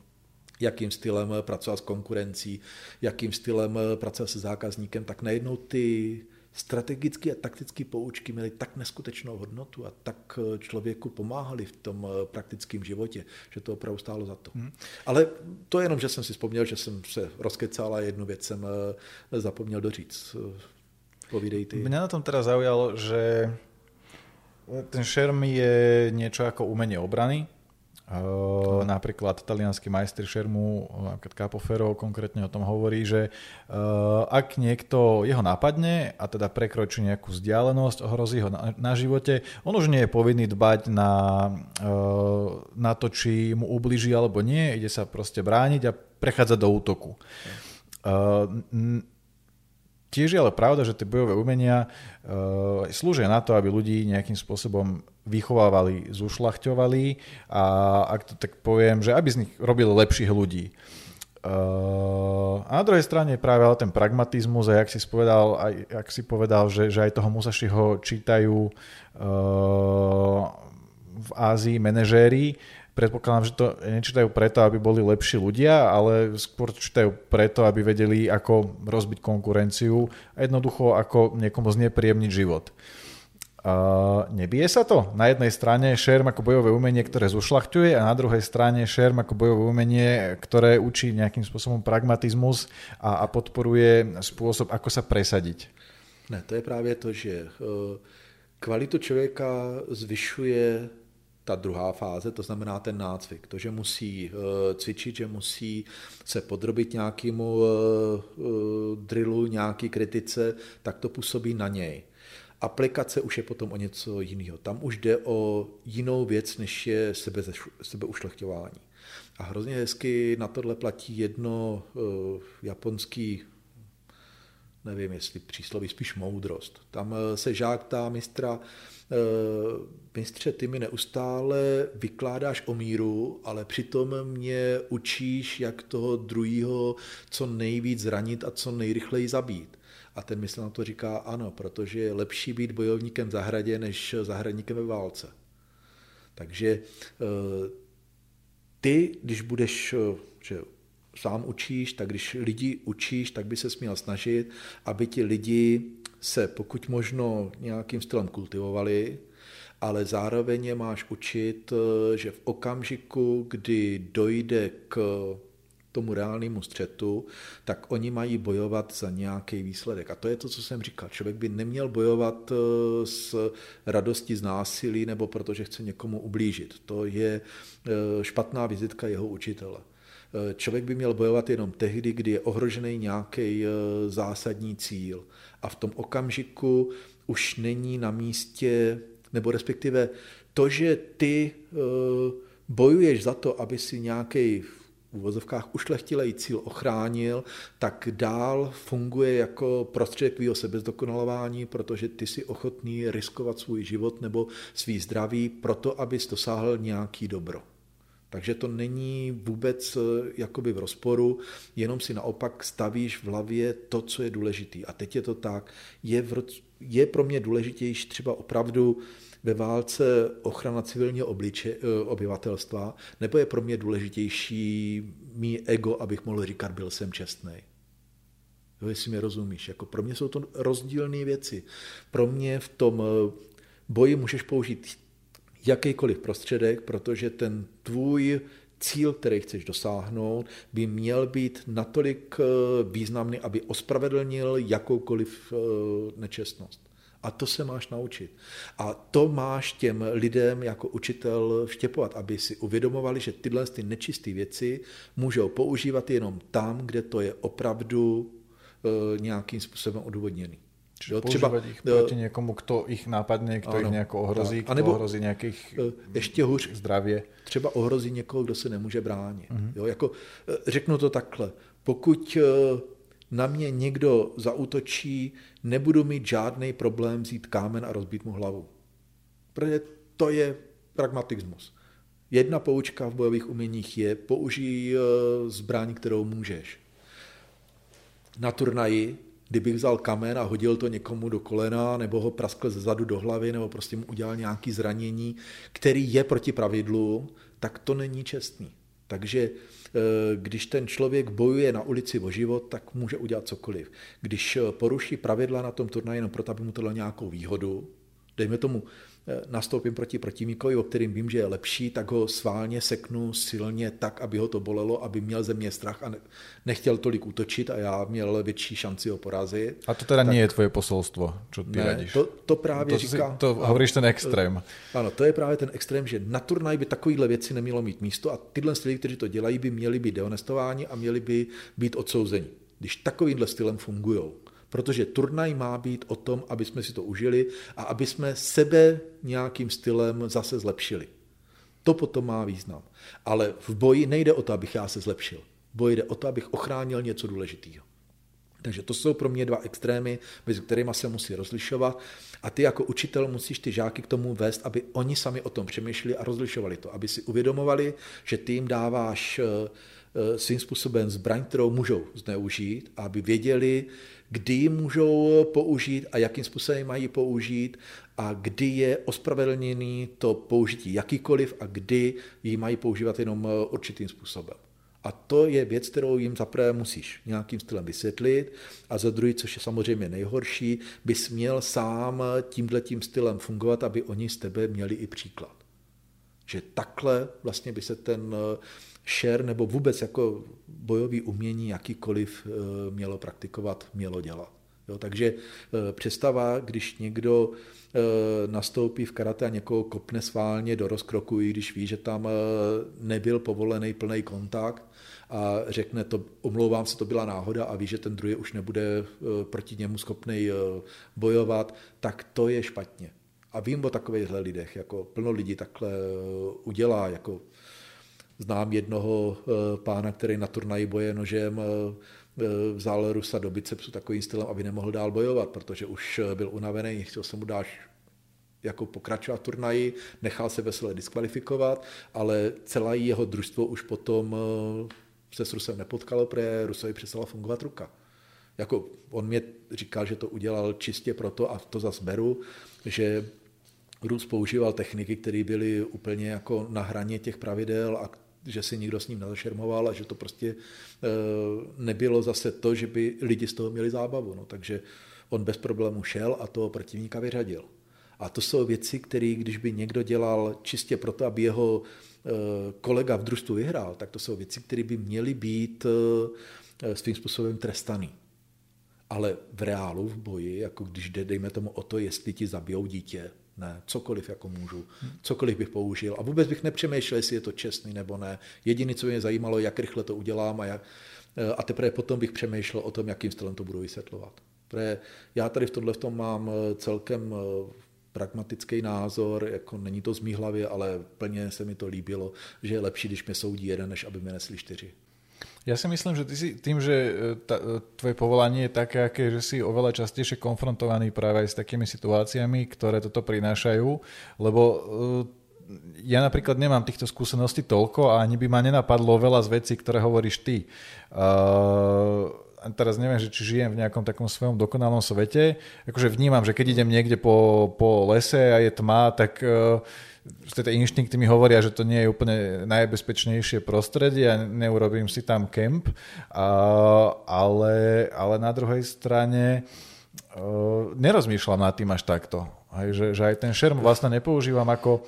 jakým stylem pracovat s konkurencí, jakým stylem pracovat se zákazníkem, tak najednou ty strategické a taktické poučky měly tak neskutečnou hodnotu a tak člověku pomáhali v tom praktickém životě, že to opravdu stálo za to. Ale to jenom, že jsem si vzpomněl, že jsem se rozkecal a jednu věc jsem zapomněl doříct. Povídej ty. Mňa na tom teda zaujalo, že ten šerm je niečo ako umenie obrany. Napríklad talianský majster šermu, napríklad Capofero konkrétne o tom hovorí, že ak niekto jeho napadne a teda prekročí nejakú vzdialenosť, ohrozí ho na živote, on už nie je povinný dbať na to, či mu ublíži alebo nie, ide sa proste brániť a prechádza do útoku. Tiež je ale pravda, že tie bojové umenia slúžia na to, aby ľudí nejakým spôsobom vychovávali, zušľachťovali a ak to tak poviem, že aby z nich robili lepších ľudí. A na druhej strane práve ale ten pragmatizmus, a jak si povedal, že aj toho Musashiho čítajú v Ázii manažéri, predpokladám, že to nečítajú preto, aby boli lepší ľudia, ale skôr čítajú preto, aby vedeli, ako rozbiť konkurenciu a jednoducho ako niekomu znepríjemniť život. Nebije sa to? Na jednej strane šerm ako bojové umenie, ktoré zušľachťuje a na druhej strane šerm ako bojové umenie, ktoré učí nejakým spôsobom pragmatizmus a podporuje spôsob, ako sa presadiť. Ne, to je právě to, že kvalitu člověka zvyšuje ta druhá fáze, to znamená ten nácvik. To, že musí cvičit, že musí se podrobit nějakému drillu, nějaký kritice, tak to působí na něj. Aplikace už je potom o něco jiného. Tam už jde o jinou věc, než je sebeušlechťování. A hrozně hezky na tohle platí jedno japonský, nevím jestli přísloví, spíš moudrost. Tam se žák ptá mistra, mistře, ty mi neustále vykládáš o míru, ale přitom mě učíš, jak toho druhýho co nejvíc zranit a co nejrychleji zabít. A ten mistr na to říká ano, protože je lepší být bojovníkem v zahradě, než zahradníkem ve válce. Takže ty, když budeš, že sám učíš, tak když lidi učíš, tak by se měl snažit, aby ti lidi se pokud možno nějakým stylem kultivovali, ale zároveň je máš učit, že v okamžiku, kdy dojde k tomu reálnému střetu, tak oni mají bojovat za nějaký výsledek. A to je to, co jsem říkal. Člověk by neměl bojovat s radostí z násilí nebo protože chce někomu ublížit. To je špatná vizitka jeho učitele. Člověk by měl bojovat jenom tehdy, kdy je ohrožený nějaký zásadní cíl. A v tom okamžiku už není na místě, nebo respektive to, že ty bojuješ za to, aby si nějaký v uvozovkách ušlechtilej cíl ochránil, tak dál funguje jako prostředek tvýho sebezdokonalování, protože ty jsi ochotný riskovat svůj život nebo svý zdraví proto, abys dosáhl nějaký dobro. Takže to není vůbec jakoby v rozporu, jenom si naopak stavíš v hlavě to, co je důležitý. A teď je to tak, je pro mě důležitější třeba opravdu ve válce ochrana civilního obyvatelstva, nebo je pro mě důležitější mý ego, abych mohl říkat, byl jsem čestnej. Jo, jestli mě rozumíš. Jako pro mě jsou to rozdílné věci. Pro mě v tom boji můžeš použít jakýkoliv prostředek, protože ten tvůj cíl, který chceš dosáhnout, by měl být natolik významný, aby ospravedlnil jakoukoliv nečestnost. A to se máš naučit. A to máš těm lidem jako učitel vštěpovat, aby si uvědomovali, že tyhle ty nečisté věci můžou používat jenom tam, kde to je opravdu nějakým způsobem odůvodněný. Čiže používat ich proti někomu, kdo ich nápadne, kdo ich nějak ohrozí, kdo ohrozí nějakých ještě hůř zdravě. Třeba ohrozí někoho, kdo se nemůže bránit. Mm-hmm. Jo, jako, řeknu to takhle. Pokud na mě někdo zaútočí, nebudu mít žádný problém vzít kámen a rozbít mu hlavu. Protože to je pragmatismus. Jedna poučka v bojových uměních je použij zbraň, kterou můžeš. Na turnaji, kdybych vzal kamen a hodil to někomu do kolena, nebo ho praskl zezadu do hlavy, nebo prostě mu udělal nějaké zranění, který je proti pravidlu, tak to není čestný. Takže když ten člověk bojuje na ulici o život, tak může udělat cokoliv. Když poruší pravidla na tom turnaji jenom proto, aby mu to dalo nějakou výhodu, dejme tomu, nastoupím proti protivníkovi, o kterým vím, že je lepší, tak ho sválně seknu silně tak, aby ho to bolelo, aby měl ze mě strach a nechtěl tolik útočit a já měl větší šanci ho porazit. A to teda tak, nie je tvoje posolstvo, čo ty radíš. To právě říká. To hovoríš ten extrém. Ano, to je právě ten extrém, že na turnaj by takovýhle věci nemělo mít místo a tyhle lidi, kteří to dělají, by měli být dehonestováni a měli by být odsouzeni, když takovýmhle stylem fungujou. Protože turnaj má být o tom, aby jsme si to užili a aby jsme sebe nějakým stylem zase zlepšili. To potom má význam. Ale v boji nejde o to, abych já se zlepšil. V boji jde o to, abych ochránil něco důležitého. Takže to jsou pro mě dva extrémy, mezi kterými se musí rozlišovat a ty jako učitel musíš ty žáky k tomu vést, aby oni sami o tom přemýšleli a rozlišovali to, aby si uvědomovali, že ty jim dáváš svým způsobem zbraň, kterou můžou zneužít, aby věděli, kdy ji můžou použít a jakým způsobem mají použít a kdy je ospravedlněný to použití jakýkoliv a kdy ji mají používat jenom určitým způsobem. A to je věc, kterou jim zaprvé musíš nějakým stylem vysvětlit a za druhý, což je samozřejmě nejhorší, bys měl sám tímhletím stylem fungovat, aby oni z tebe měli i příklad. Že takhle vlastně by se ten šer nebo vůbec jako bojový umění jakýkoliv mělo praktikovat, mělo dělat. Jo, takže představa, když někdo nastoupí v karate a někoho kopne sválně do rozkroku, i když ví, že tam nebyl povolený plný kontakt a řekne to, omlouvám se, to byla náhoda a ví, že ten druhý už nebude proti němu schopnej bojovat, tak to je špatně. A vím o takovýchhle lidech, jako plno lidí takhle udělá, jako znám jednoho pána, který na turnaji boje nožem vzal Rusa do bicepsu takovým stylem, aby nemohl dál bojovat, protože už byl unavený, chtěl se mu dát jako pokračovat v turnaji, nechal se veselé diskvalifikovat, ale celé jeho družstvo už potom se s Rusem nepotkalo, protože Rusovi přestala fungovat ruka. Jako on mě říkal, že to udělal čistě proto, a to zas beru, že Rus používal techniky, které byly úplně jako na hraně těch pravidel a že si nikdo s ním nezašermoval a že to prostě nebylo zase to, že by lidi z toho měli zábavu. No, takže on bez problému šel a toho protivníka vyřadil. A to jsou věci, které když by někdo dělal čistě proto, aby jeho kolega v družstvu vyhrál, tak to jsou věci, které by měly být svým způsobem trestaný. Ale v reálu, v boji, jako když jde, dejme tomu o to, jestli ti zabijou dítě, ne, cokoliv jako můžu, cokoliv bych použil a vůbec bych nepřemýšlel, jestli je to čestný nebo ne. Jediné, co mě zajímalo, jak rychle to udělám a teprve potom bych přemýšlel o tom, jakým stylem to budu vysvětlovat. Protože já tady v tomhle v tom mám celkem pragmatický názor, jako není to z mý hlavy, ale plně se mi to líbilo, že je lepší, když mě soudí jeden, než aby mě nesli čtyři. Ja si myslím, že ty si tým, že tvoje povolanie je také, aké, že si oveľa častejšie konfrontovaný práve aj s takými situáciami, ktoré toto prinášajú, lebo ja napríklad nemám týchto skúseností toľko a ani by ma nenapadlo veľa z vecí, ktoré hovoríš ty. Teraz neviem, že či žijem v nejakom takom svojom dokonalnom svete. Akože vnímam, že keď idem niekde po lese a je tma, tak tie inštinkty mi hovoria, že to nie je úplne najbezpečnejšie prostredie a neurobím si tam kemp. Ale na druhej strane nerozmýšľam nad tým až takto. Že aj ten šerm vlastne nepoužívam ako...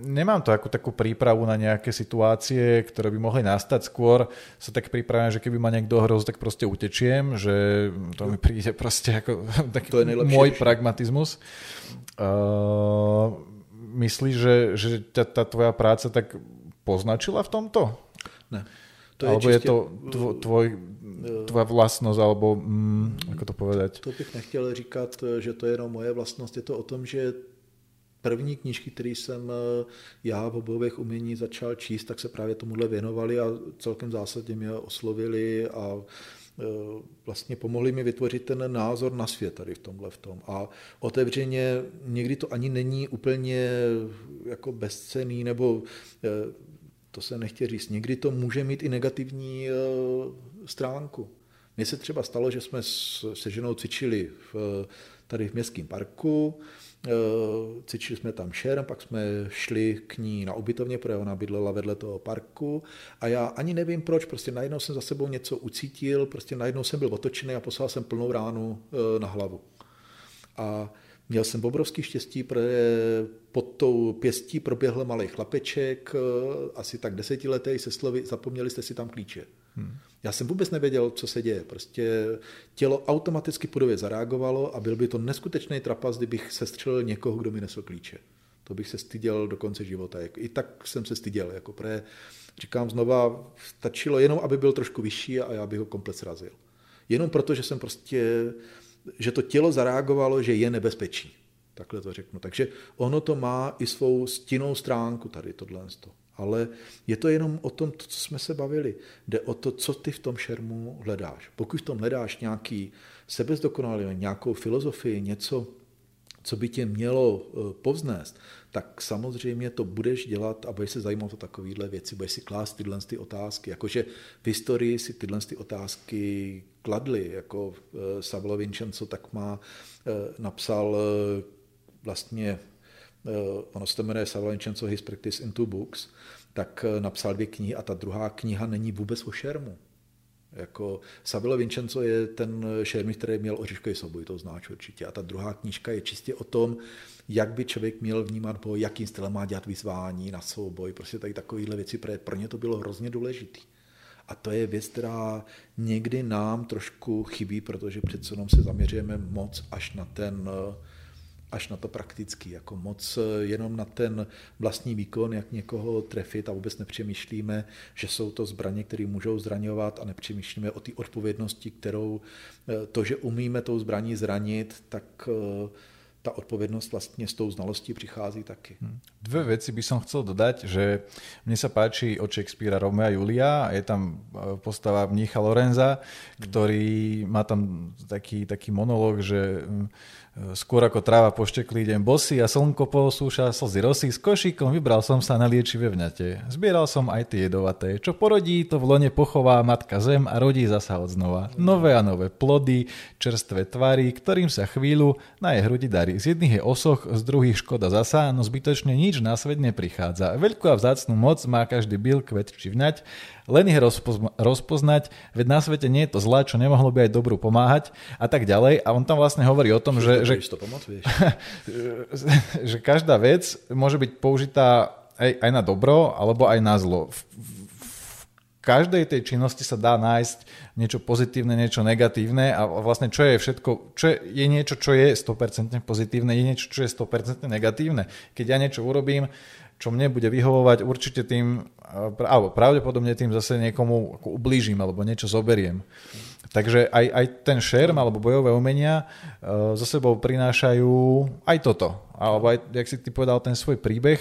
Nemám to ako takú prípravu na nejaké situácie, ktoré by mohli nastať skôr. Sa tak pripravím, že keby ma niekto ohrozil, tak proste utečiem, že to mi príde proste ako taký môj pragmatizmus. Myslíš, že tá tvoja práca tak poznačila v tomto? Ne. To je alebo čistě... je to tvoja vlastnosť, alebo ako to povedať? To bych nechtěl říkat, že to je jenom moje vlastnost. Je to o tom, že první knížky, které jsem já v bojových umění začal číst, tak se právě tomuhle věnovali a celkem zásadně mě oslovili a vlastně pomohli mi vytvořit ten názor na svět tady v tomhle v tom. A otevřeně někdy to ani není úplně jako bezcenný, nebo to se nechtěl říct, někdy to může mít i negativní stránku. Mně se třeba stalo, že jsme se ženou cvičili tady v městském parku, cvičili jsme tam šerm, pak jsme šli k ní na ubytovně, protože ona bydlela vedle toho parku a já ani nevím proč, prostě najednou jsem za sebou něco ucítil, prostě najednou jsem byl otočený a poslal jsem plnou ránu na hlavu. A měl jsem obrovský štěstí, protože pod tou pěstí proběhl malý chlapeček, asi tak 10letý, se slovy zapomněli jste si tam klíče. Já jsem vůbec nevěděl, co se děje. Prostě tělo automaticky podově zareagovalo a byl by to neskutečný trapas, kdybych sestřelil někoho, kdo mi nesl klíče. To bych se styděl do konce života. I tak jsem se styděl. Jako pre, říkám znova, stačilo jenom, aby byl trošku vyšší a já bych ho komplet srazil. Jenom proto, že jsem prostě... že to tělo zareagovalo, že je nebezpečí. Takhle to řeknu. Takže ono to má i svou stinnou stránku tady tohle. Ale je to jenom o tom, co jsme se bavili. Jde o to, co ty v tom šermu hledáš. Pokud v tom hledáš nějaký sebezdokonalý, nějakou filozofii, něco, co by tě mělo povznést, tak samozřejmě to budeš dělat a budeš se zajímat o takovéhle věci, budeš si klást tyhle otázky. Jakože v historii si tyhle otázky kladli, jako Savile Vincenzo tak má, napsal vlastně, ono se to jmenuje Savile Vincenzo His Practice in Two Books, tak napsal 2 knihy a ta druhá kniha není vůbec o šermu. Jako Savile Vincenzo je ten šerm, který měl oříškový souboj, to znáš určitě. A ta druhá knížka je čistě o tom, jak by člověk měl vnímat boj, jakým stylem má dělat vyzvání na souboj, prostě tady takovýhle věci, pro ně to bylo hrozně důležitý. A to je věc, která někdy nám trošku chybí, protože přece jenom se zaměřujeme moc až na to praktický, jako moc jenom na ten vlastní výkon, jak někoho trefit a vůbec nepřemýšlíme, že jsou to zbraně, které můžou zraňovat a nepřemýšlíme o té odpovědnosti, kterou to, že umíme tou zbraní zranit, tak tá odpovednosť vlastne s tou znalostí prichází taky. Dve veci by som chcel dodať, že mne sa páči od Čekspíra Romeo a Julia, je tam postava mnícha Lorenza, ktorý má tam taký monológ, že skôr ako tráva po štekli idem bosý a slnko posúša slzy rosy, s košíkom vybral som sa na liečivé vňate. Zbieral som aj tie jedovaté, čo porodí, to v lone pochová matka zem a rodí zasa odznova. Nové a nové plody, čerstvé tvary, ktorým sa chvíľu na jej hrudi darí. Z jedných je osoch, z druhých škoda zasa, no zbytočne nič na svet neprichádza. Veľkú a vzácnú moc má každý byl, kvet či vňať, len ich rozpoznať, veď na svete nie je to zlá, čo nemohlo by aj dobrú pomáhať a tak ďalej. A on tam vlastne hovorí o tom, že každá vec môže byť použitá aj na dobro, alebo aj na zlo. V každej tej činnosti sa dá nájsť niečo pozitívne, niečo negatívne a vlastne čo je všetko, je niečo, čo je 100% pozitívne, je niečo, čo je 100% negatívne. Keď ja niečo urobím, čo mne bude vyhovovať, určite tým, alebo pravdepodobne tým zase niekomu ublížim alebo niečo zoberiem. Takže aj ten šerm alebo bojové umenia so sebou prinášajú aj toto. Alebo aj, jak si ty povedal, ten svoj príbeh,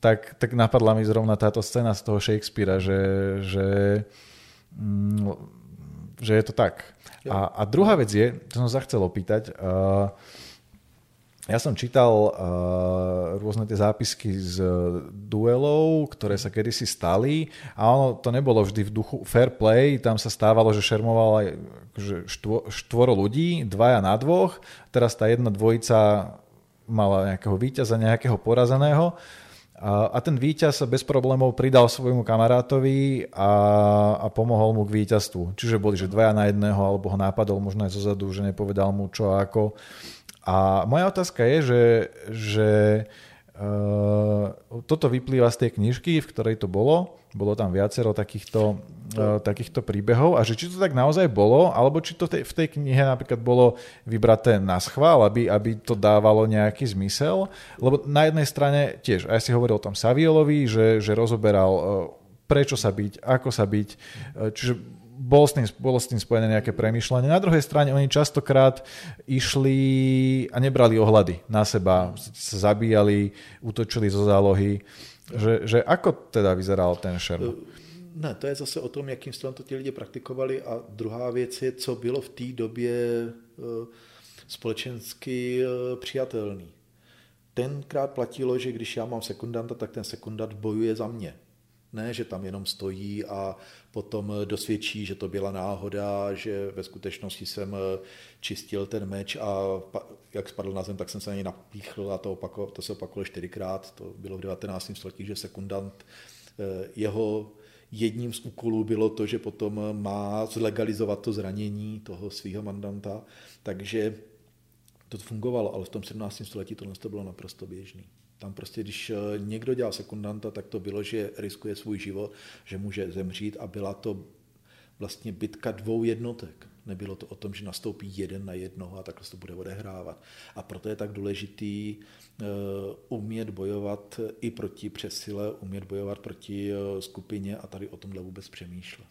tak napadla mi zrovna táto scéna z toho Shakespeara, že je to tak. A druhá vec je, to som sa chcel opýtať, ja som čítal rôzne tie zápisky z duelov, ktoré sa kedysi stali a ono to nebolo vždy v duchu fair play, tam sa stávalo, že šermoval aj že štvoro ľudí, dvaja na dvoch, teraz tá jedna dvojica mala nejakého víťaza, nejakého porazeného. A ten víťaz sa bez problémov pridal svojmu kamarátovi a pomohol mu k víťazstvu. Čiže boli, že dvaja na jedného, alebo ho nápadol možno aj zozadu, že nepovedal mu čo a ako. A moja otázka je, že toto vyplýva z tej knižky, v ktorej to bolo. Bolo tam viacero takýchto príbehov a že či to tak naozaj bolo, alebo či to v tej knihe napríklad bolo vybraté na schvál, aby to dávalo nejaký zmysel. Lebo na jednej strane tiež, aj si hovoril o tom Saviolovi, že rozoberal prečo sa byť, ako sa byť, čiže bolo s tým spojené nejaké premýšľanie. Na druhej strane oni častokrát išli a nebrali ohľady na seba, sa zabíjali, útočili zo zálohy. Že ako teda vyzeral ten šerm? Ne, to je zase o tom, jakým stylem to ti lidé praktikovali a druhá věc je, co bylo v té době společensky přijatelný. Tenkrát platilo, že když já mám sekundanta, tak ten sekundant bojuje za mě. Ne, že tam jenom stojí a potom dosvědčí, že to byla náhoda, že ve skutečnosti jsem čistil ten meč a jak spadl na zem, tak jsem se na něj napíchl a to se opakovalo 4krát. To bylo v 19. století, že sekundant, jeho jedním z úkolů bylo to, že potom má zlegalizovat to zranění toho svého mandanta. Takže to fungovalo, ale v tom 17. století tohle to bylo naprosto běžný. Tam prostě, když někdo dělal sekundanta, tak to bylo, že riskuje svůj život, že může zemřít a byla to vlastně bitka dvou jednotek. Nebylo to o tom, že nastoupí jeden na jednoho a takhle to bude odehrávat. A proto je tak důležitý umět bojovat i proti přesile, umět bojovat proti skupině a tady o tomhle vůbec přemýšlet.